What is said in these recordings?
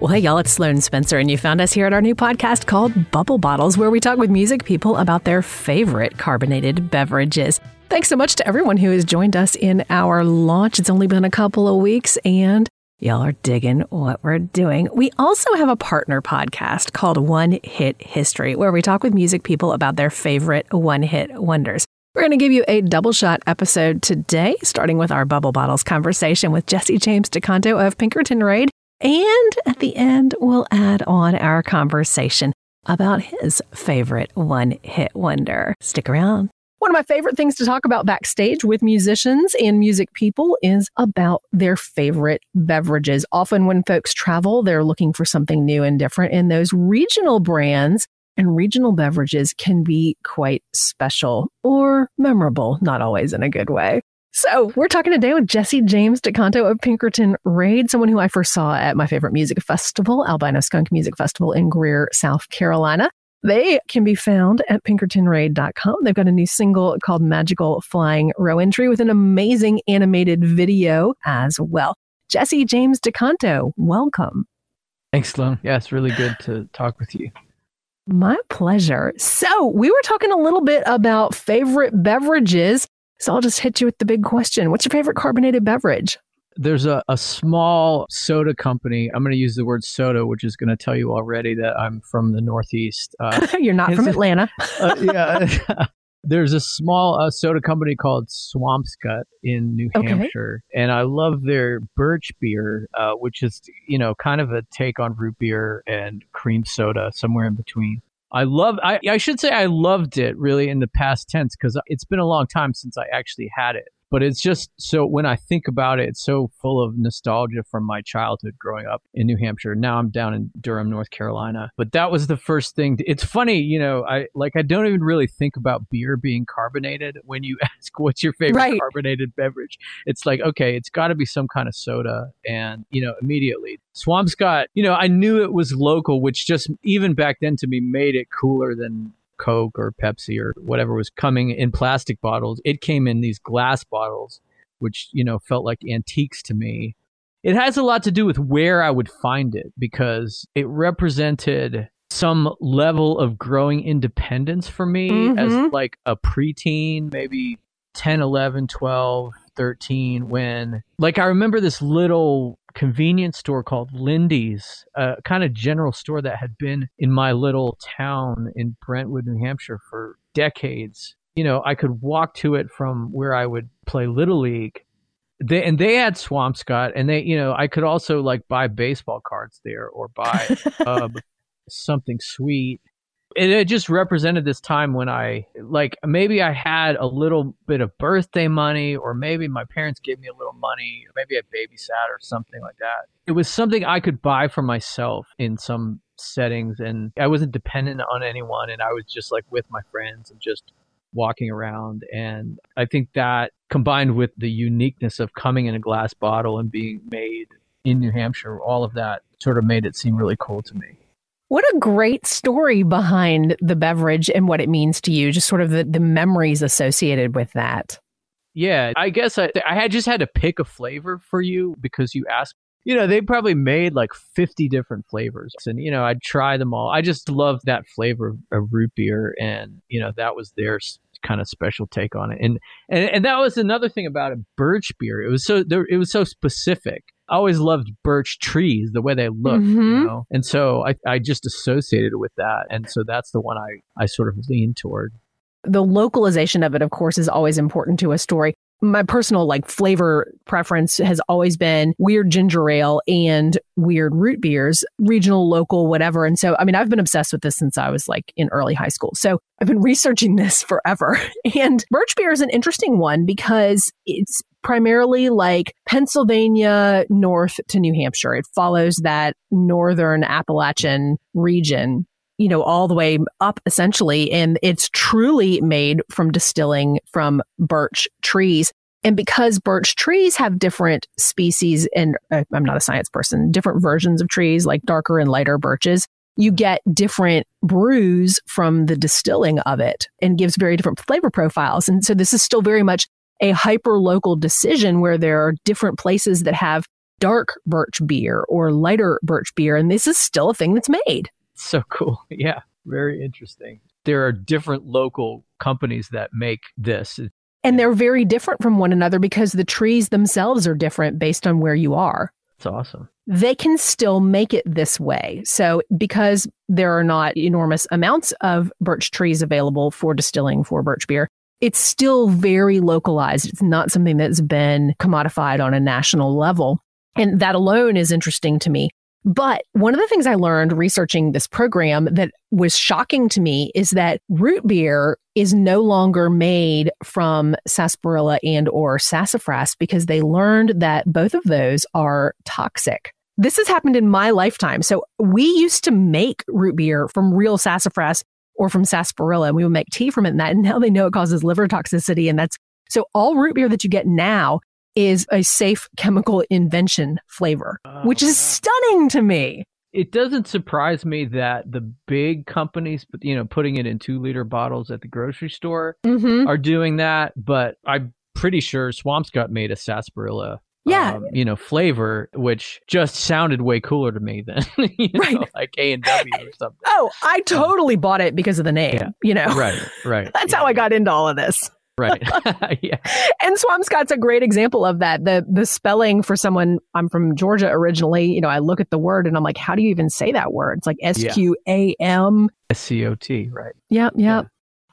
Well, hey, y'all, it's Sloane Spencer, and you found us here at our new podcast called Bubble Bottles, where we talk with music people about their favorite carbonated beverages. Thanks so much to everyone who has joined us in our launch. It's only been a couple of weeks, and y'all are digging what we're doing. We also have a partner podcast called One Hit History, where we talk with music people about their favorite one-hit wonders. We're going to give you a double-shot episode today, starting with our Bubble Bottles conversation with Jesse James DeConto of Pinkerton Raid. And at the end, we'll add on our conversation about his favorite one-hit wonder. Stick around. One of my favorite things to talk about backstage with musicians and music people is about their favorite beverages. Often when folks travel, they're looking for something new and different. And those regional brands and regional beverages can be quite special or memorable, not always in a good way. So we're talking today with Jesse James DeConto of Pinkerton Raid, someone who I first saw at my favorite music festival, Albino Skunk Music Festival in Greer, South Carolina. They can be found at PinkertonRaid.com. They've got a new single called Magical Flying Rowan Tree with an amazing animated video as well. Jesse James DeConto, welcome. Thanks, Sloane. Yeah, it's really good to talk with you. My pleasure. So we were talking a little bit about favorite beverages. So I'll just hit you with the big question. What's your favorite carbonated beverage? There's a small soda company. I'm going to use the word soda, which is going to tell you already that I'm from the Northeast. You're not from Atlanta. Yeah. There's a small soda company called Squamscot in New Hampshire. And I love their birch beer, which is, you know, kind of a take on root beer and cream soda, somewhere in between. I should say I loved it really in the past tense because it's been a long time since I actually had it. But it's just so when I think about it, it's so full of nostalgia from my childhood growing up in New Hampshire. Now I'm down in Durham, North Carolina. But that was the first thing. It's funny, you know, I don't even really think about beer being carbonated when you ask what's your favorite carbonated beverage. It's like, okay, it's got to be some kind of soda. And, you know, immediately Squamscot, you know, I knew it was local, which just even back then to me made it cooler than Coke or Pepsi or whatever was coming in plastic bottles. It came in these glass bottles, which, you know, felt like antiques to me. It has a lot to do with where I would find it because it represented some level of growing independence for me as like a preteen, maybe 10, 11, 12, 13, when like I remember this little convenience store called Lindy's, a kind of general store that had been in my little town in Brentwood, New Hampshire for decades. You know, I could walk to it from where I would play Little League. They had Squamscot, and they, you know, I could also like buy baseball cards there or buy something sweet. It just represented this time when I, like, maybe I had a little bit of birthday money, or maybe my parents gave me a little money, or maybe I babysat or something like that. It was something I could buy for myself in some settings, and I wasn't dependent on anyone, and I was just, like, with my friends and just walking around. And I think that, combined with the uniqueness of coming in a glass bottle and being made in New Hampshire, all of that sort of made it seem really cool to me. What a great story behind the beverage and what it means to you, just sort of the memories associated with that. Yeah, I guess I had just had to pick a flavor for you because you asked. You know, they probably made like 50 different flavors and, you know, I'd try them all. I just loved that flavor of root beer and, you know, that was their kind of special take on it. And that was another thing about it, birch beer. It was so specific. I always loved birch trees, the way they look, you know? And so I just associated it with that. And so that's the one I sort of leaned toward. The localization of it, of course, is always important to a story. My personal like flavor preference has always been weird ginger ale and weird root beers, regional, local, whatever. And so, I mean, I've been obsessed with this since I was like in early high school. So I've been researching this forever. And birch beer is an interesting one because it's primarily like Pennsylvania north to New Hampshire. It follows that northern Appalachian region, you know, all the way up essentially. And it's truly made from distilling from birch trees. And because birch trees have different species, and I'm not a science person, different versions of trees like darker and lighter birches, you get different brews from the distilling of it and gives very different flavor profiles. And so this is still very much a hyper local decision where there are different places that have dark birch beer or lighter birch beer. And this is still a thing that's made. So cool. Yeah. Very interesting. There are different local companies that make this. And they're very different from one another because the trees themselves are different based on where you are. It's awesome. They can still make it this way. So because there are not enormous amounts of birch trees available for distilling for birch beer, it's still very localized. It's not something that's been commodified on a national level. And that alone is interesting to me. But one of the things I learned researching this program that was shocking to me is that root beer is no longer made from sarsaparilla and or sassafras because they learned that both of those are toxic. This has happened in my lifetime. So we used to make root beer from real sassafras or from sarsaparilla, and we would make tea from it and that. And now they know it causes liver toxicity. And that's so all root beer that you get now is a safe chemical invention flavor, which is stunning to me. It doesn't surprise me that the big companies, you know, putting it in 2-liter bottles at the grocery store are doing that. But I'm pretty sure Squamscot made a sarsaparilla, you know, flavor, which just sounded way cooler to me than know, like A&W or something. Oh, I totally bought it because of the name. You know, right. That's how I got into all of this. Right. And Squamscot's a great example of that. The spelling for someone, I'm from Georgia originally, you know, I look at the word and I'm like, how do you even say that word? It's like S-Q-A-M. S-C-O-T, right. Yeah.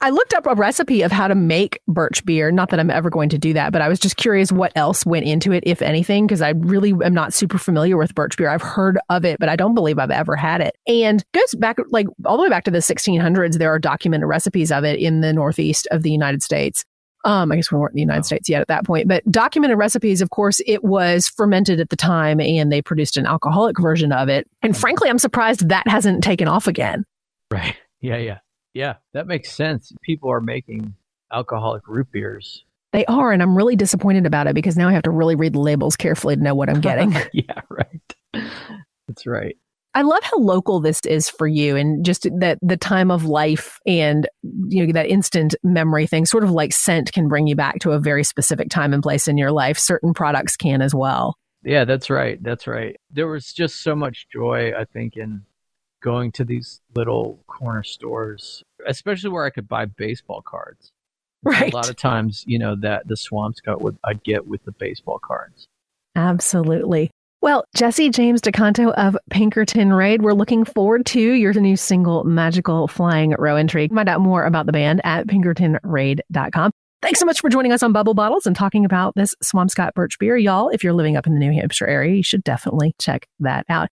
I looked up a recipe of how to make birch beer. Not that I'm ever going to do that, but I was just curious what else went into it, if anything, because I really am not super familiar with birch beer. I've heard of it, but I don't believe I've ever had it. And it goes back like all the way back to the 1600s. There are documented recipes of it in the northeast of the United States. I guess we weren't in the United States yet at that point, but documented recipes, of course, it was fermented at the time and they produced an alcoholic version of it. And frankly, I'm surprised that hasn't taken off again. Right. Yeah, that makes sense. People are making alcoholic root beers. They are, and I'm really disappointed about it because now I have to really read the labels carefully to know what I'm getting. That's right. I love how local this is for you and just that the time of life and, you know, that instant memory thing, sort of like scent can bring you back to a very specific time and place in your life. Certain products can as well. Yeah, that's right. There was just so much joy, I think, in going to these little corner stores, especially where I could buy baseball cards. Right. A lot of times, you know, that the Squamscot I'd get with the baseball cards. Absolutely. Well, Jesse James DeConto of Pinkerton Raid, we're looking forward to your new single, Magical Flying Rowan Tree. Find out more about the band at PinkertonRaid.com. Thanks so much for joining us on Bubble Bottles and talking about this Squamscot birch beer. Y'all, if you're living up in the New Hampshire area, you should definitely check that out.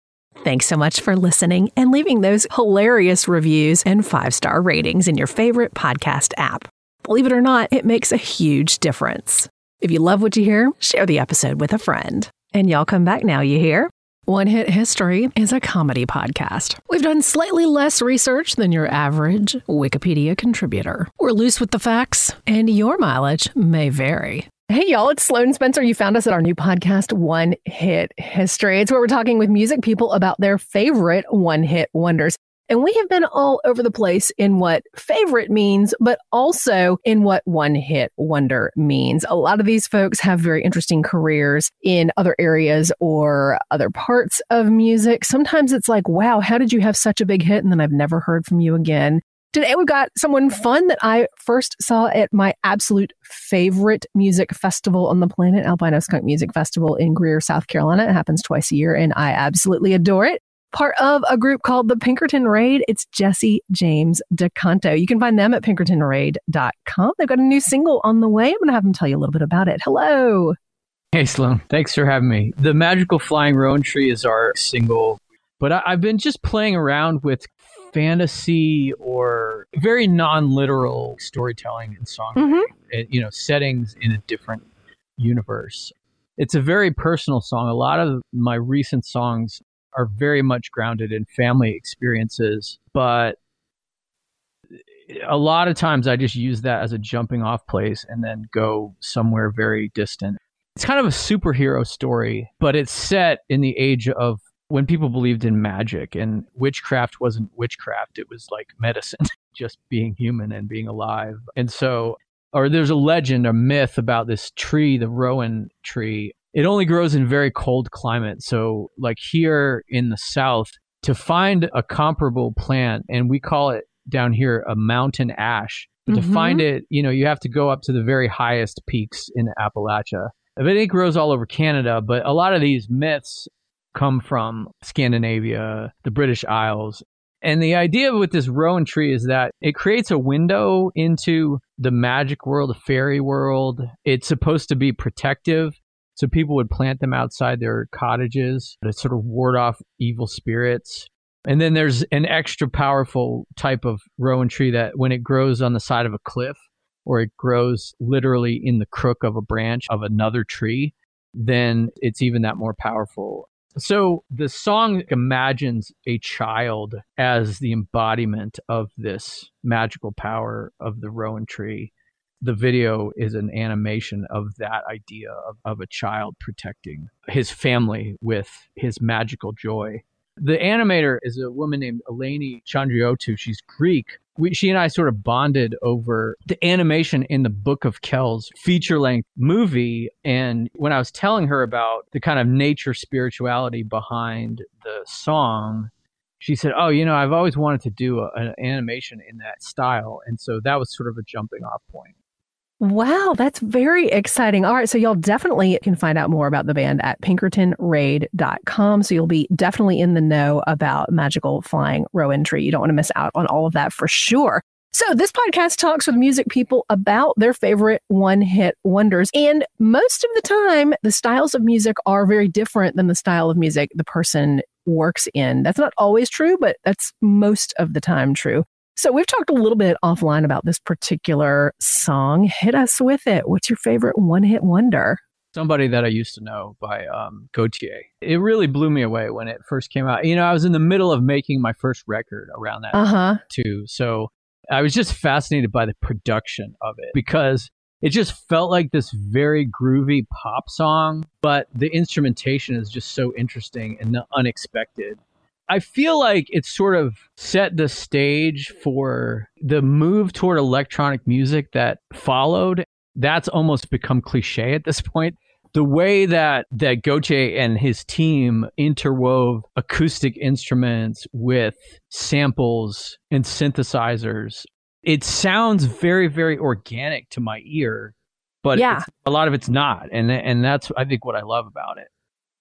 Thanks so much for listening and leaving those hilarious reviews and 5-star ratings in your favorite podcast app. Believe it or not, it makes a huge difference. If you love what you hear, share the episode with a friend. And y'all come back now, you hear? One Hit History is a comedy podcast. We've done slightly less research than your average Wikipedia contributor. We're loose with the facts, and your mileage may vary. Hey, y'all, it's Sloane Spencer. You found us at our new podcast, One Hit History. It's where we're talking with music people about their favorite one-hit wonders. And we have been all over the place in what favorite means, but also in what one-hit wonder means. A lot of these folks have very interesting careers in other areas or other parts of music. Sometimes it's like, wow, how did you have such a big hit? And then I've never heard from you again. Today, we've got someone fun that I first saw at my absolute favorite music festival on the planet, Albino Skunk Music Festival in Greer, South Carolina. It happens twice a year, and I absolutely adore it. Part of a group called the Pinkerton Raid, it's Jesse James DeConto. You can find them at PinkertonRaid.com. They've got a new single on the way. I'm going to have them tell you a little bit about it. Hello. Hey, Sloane. Thanks for having me. The Magical Flying Rowan Tree is our single, but I've been just playing around with fantasy or very non-literal storytelling and songwriting, and, you know, settings in a different universe. It's a very personal song. A lot of my recent songs are very much grounded in family experiences, but a lot of times I just use that as a jumping off place and then go somewhere very distant. It's kind of a superhero story, but it's set in the age of when people believed in magic, and witchcraft wasn't witchcraft. It was like medicine, just being human and being alive. And so, or there's a legend, a myth about this tree, the Rowan tree, It only grows in very cold climate. So like here in the South, to find a comparable plant, and we call it down here a mountain ash, but to find it, you know, you have to go up to the very highest peaks in Appalachia. I mean, it grows all over Canada, but a lot of these myths come from Scandinavia, the British Isles. And the idea with this rowan tree is that it creates a window into the magic world, the fairy world. It's supposed to be protective. So people would plant them outside their cottages to sort of ward off evil spirits. And then there's an extra powerful type of rowan tree that when it grows on the side of a cliff, or it grows literally in the crook of a branch of another tree, then it's even that more powerful. So the song imagines a child as the embodiment of this magical power of the rowan tree. The video is an animation of that idea of a child protecting his family with his magical joy. The animator is a woman named Eleni Chandriotu. She's Greek. She and I sort of bonded over the animation in the Book of Kells feature-length movie. And when I was telling her about the kind of nature spirituality behind the song, she said, oh, you know, I've always wanted to do an animation in that style. And so that was sort of a jumping off point. Wow, that's very exciting. All right, so y'all definitely can find out more about the band at PinkertonRaid.com. So you'll be definitely in the know about Magical Flying Rowan Tree. You don't want to miss out on all of that for sure. So this podcast talks with music people about their favorite one-hit wonders. And most of the time, the styles of music are very different than the style of music the person works in. That's not always true, but that's most of the time true. So we've talked a little bit offline about this particular song. Hit us with it. What's your favorite one-hit wonder? Somebody That I Used to Know by Gotye. It really blew me away when it first came out. You know, I was in the middle of making my first record around that too. So I was just fascinated by the production of it because it just felt like this very groovy pop song, but the instrumentation is just so interesting and the unexpected. I feel like it sort of set the stage for the move toward electronic music that followed. That's almost become cliche at this point. The way that Gotye and his team interwove acoustic instruments with samples and synthesizers, it sounds very, very organic to my ear, but a lot of it's not. And that's, I think, what I love about it.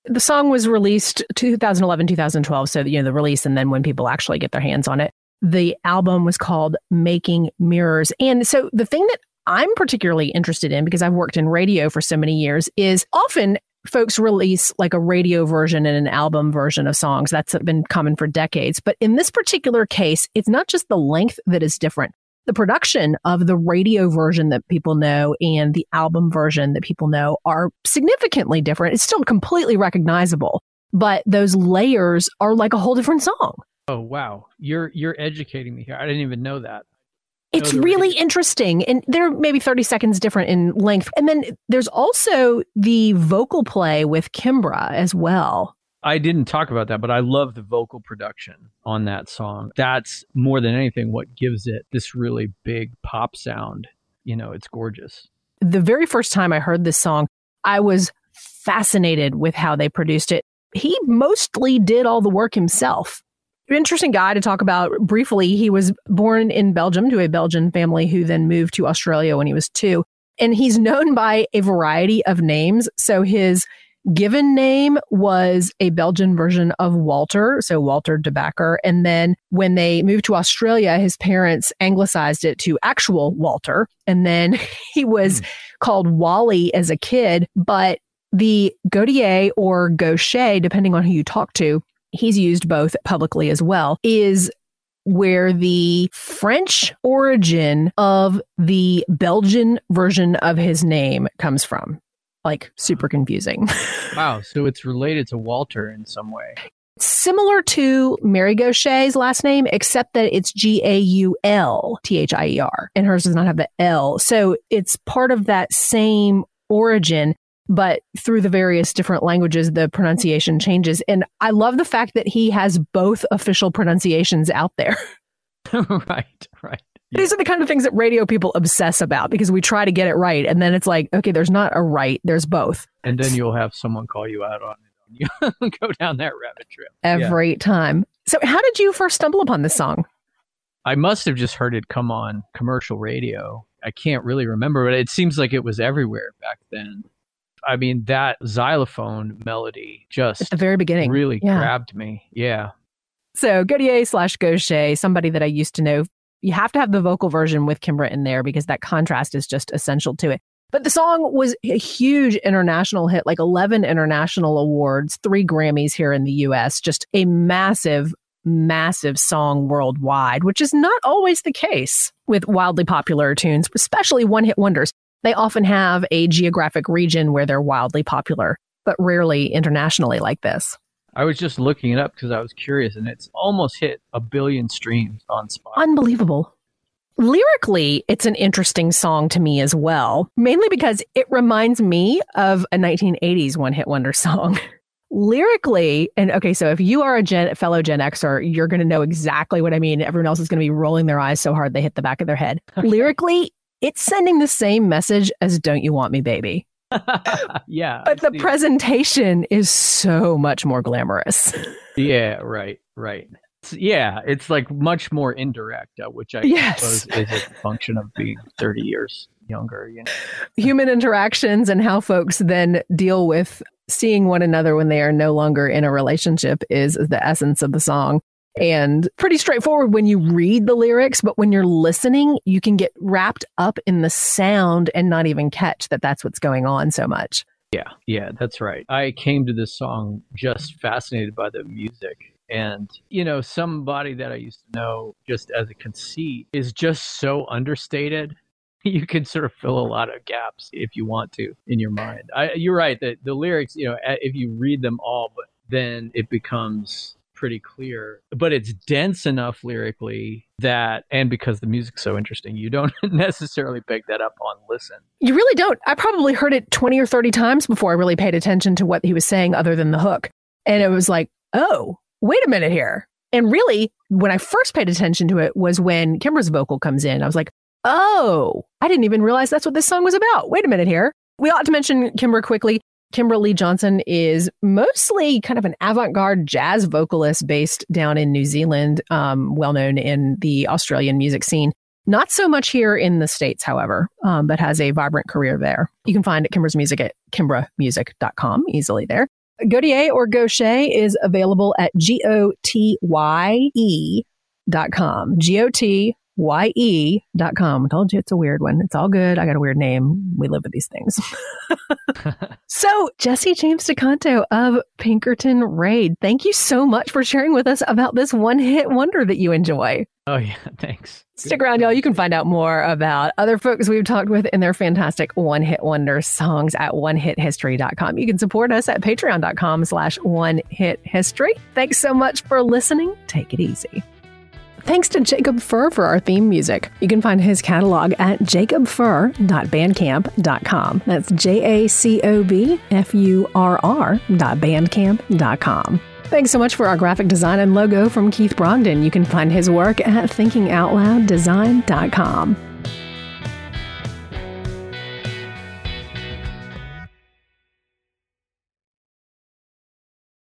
The song was released 2011, 2012. So, you know, the release and then when people actually get their hands on it. The album was called Making Mirrors. And so the thing that I'm particularly interested in, because I've worked in radio for so many years, is often folks release like a radio version and an album version of songs. That's been common for decades. But in this particular case, it's not just the length that is different. The production of the radio version that people know and the album version that people know are significantly different. It's still completely recognizable, but those layers are like a whole different song. Oh, wow. You're educating me here. I didn't even know that. It's really interesting. And they're maybe 30 seconds different in length. And then there's also the vocal play with Kimbra as well. I didn't talk about that, but I love the vocal production on that song. That's more than anything what gives it this really big pop sound. You know, it's gorgeous. The very first time I heard this song, I was fascinated with how they produced it. He mostly did all the work himself. Interesting guy to talk about briefly. He was born in Belgium to a Belgian family who then moved to Australia when he was 2. And he's known by a variety of names. So his given name was a Belgian version of Walter, so Walter de Backer. And then when they moved to Australia, his parents anglicized it to actual Walter. And then he was called Wally as a kid. But the Gotye or Gaucher, depending on who you talk to, he's used both publicly as well, is where the French origin of the Belgian version of his name comes from. Like super confusing. Wow. So it's related to Walter in some way. Similar to Mary Gaucher's last name, except that it's Gaulthier. And hers does not have the L. So it's part of that same origin, but through the various different languages, the pronunciation changes. And I love the fact that he has both official pronunciations out there. Right. These are the kind of things that radio people obsess about because we try to get it right. And then it's like, okay, there's not a right. There's both. And then you'll have someone call you out on it. You go down that rabbit trail. Every time. So how did you first stumble upon this song? I must have just heard it come on commercial radio. I can't really remember, but it seems like it was everywhere back then. I mean, that xylophone melody just at the very beginning really grabbed me. Yeah. So Gotye/Gaucher, somebody that I used to know, you have to have the vocal version with Kimbra in there because that contrast is just essential to it. But the song was a huge international hit, like 11 international awards, 3 Grammys here in the U.S., just a massive, massive song worldwide, which is not always the case with wildly popular tunes, especially one-hit wonders. They often have a geographic region where they're wildly popular, but rarely internationally like this. I was just looking it up because I was curious, and it's almost hit 1 billion streams on Spotify. Unbelievable. Lyrically, it's an interesting song to me as well, mainly because it reminds me of a 1980s one-hit wonder song. Lyrically, and okay, so if you are a fellow Gen Xer, you're going to know exactly what I mean. Everyone else is going to be rolling their eyes so hard they hit the back of their head. Lyrically, it's sending the same message as Don't You Want Me, Baby. Yeah. But the presentation is so much more glamorous. Yeah, right. Yeah, it's like much more indirect, which I suppose is a function of being 30 years younger. You know, human interactions and how folks then deal with seeing one another when they are no longer in a relationship is the essence of the song. And pretty straightforward when you read the lyrics, but when you're listening, you can get wrapped up in the sound and not even catch that that's what's going on so much. Yeah, that's right. I came to this song just fascinated by the music. And, you know, somebody that I used to know just as a conceit is just so understated. You can sort of fill a lot of gaps if you want to in your mind. You're right that the lyrics, you know, if you read them all, but then it becomes pretty clear, but it's dense enough lyrically that, and because the music's so interesting, you don't necessarily pick that up on listen. You really don't. I probably heard it 20 or 30 times before I really paid attention to what he was saying other than the hook. And it was like, oh, wait a minute here. And really, when I first paid attention to it was when Kimbra's vocal comes in. I was like, oh, I didn't even realize that's what this song was about. Wait a minute here. We ought to mention Kimbra quickly. Kimberly Lee Johnson is mostly kind of an avant-garde jazz vocalist based down in New Zealand, well-known in the Australian music scene. Not so much here in the States, however, but has a vibrant career there. You can find Kimbra's music at kimbramusic.com easily there. Gotye or Gaucher is available at gotye.com. Gotye.com. Told you it's a weird one. It's all good. I got a weird name. We live with these things. So, Jesse James DeConto of Pinkerton Raid, thank you so much for sharing with us about this one-hit wonder that you enjoy. Oh, yeah. Thanks. Stick around, y'all. You can find out more about other folks we've talked with and their fantastic one-hit wonder songs at onehithistory.com. You can support us at patreon.com/onehithistory. Thanks so much for listening. Take it easy. Thanks to Jacob Furr for our theme music. You can find his catalog at jacobfurr.bandcamp.com. That's jacobfurr.bandcamp.com. Thanks so much for our graphic design and logo from Keith Brogdon. You can find his work at thinkingoutlouddesign.com.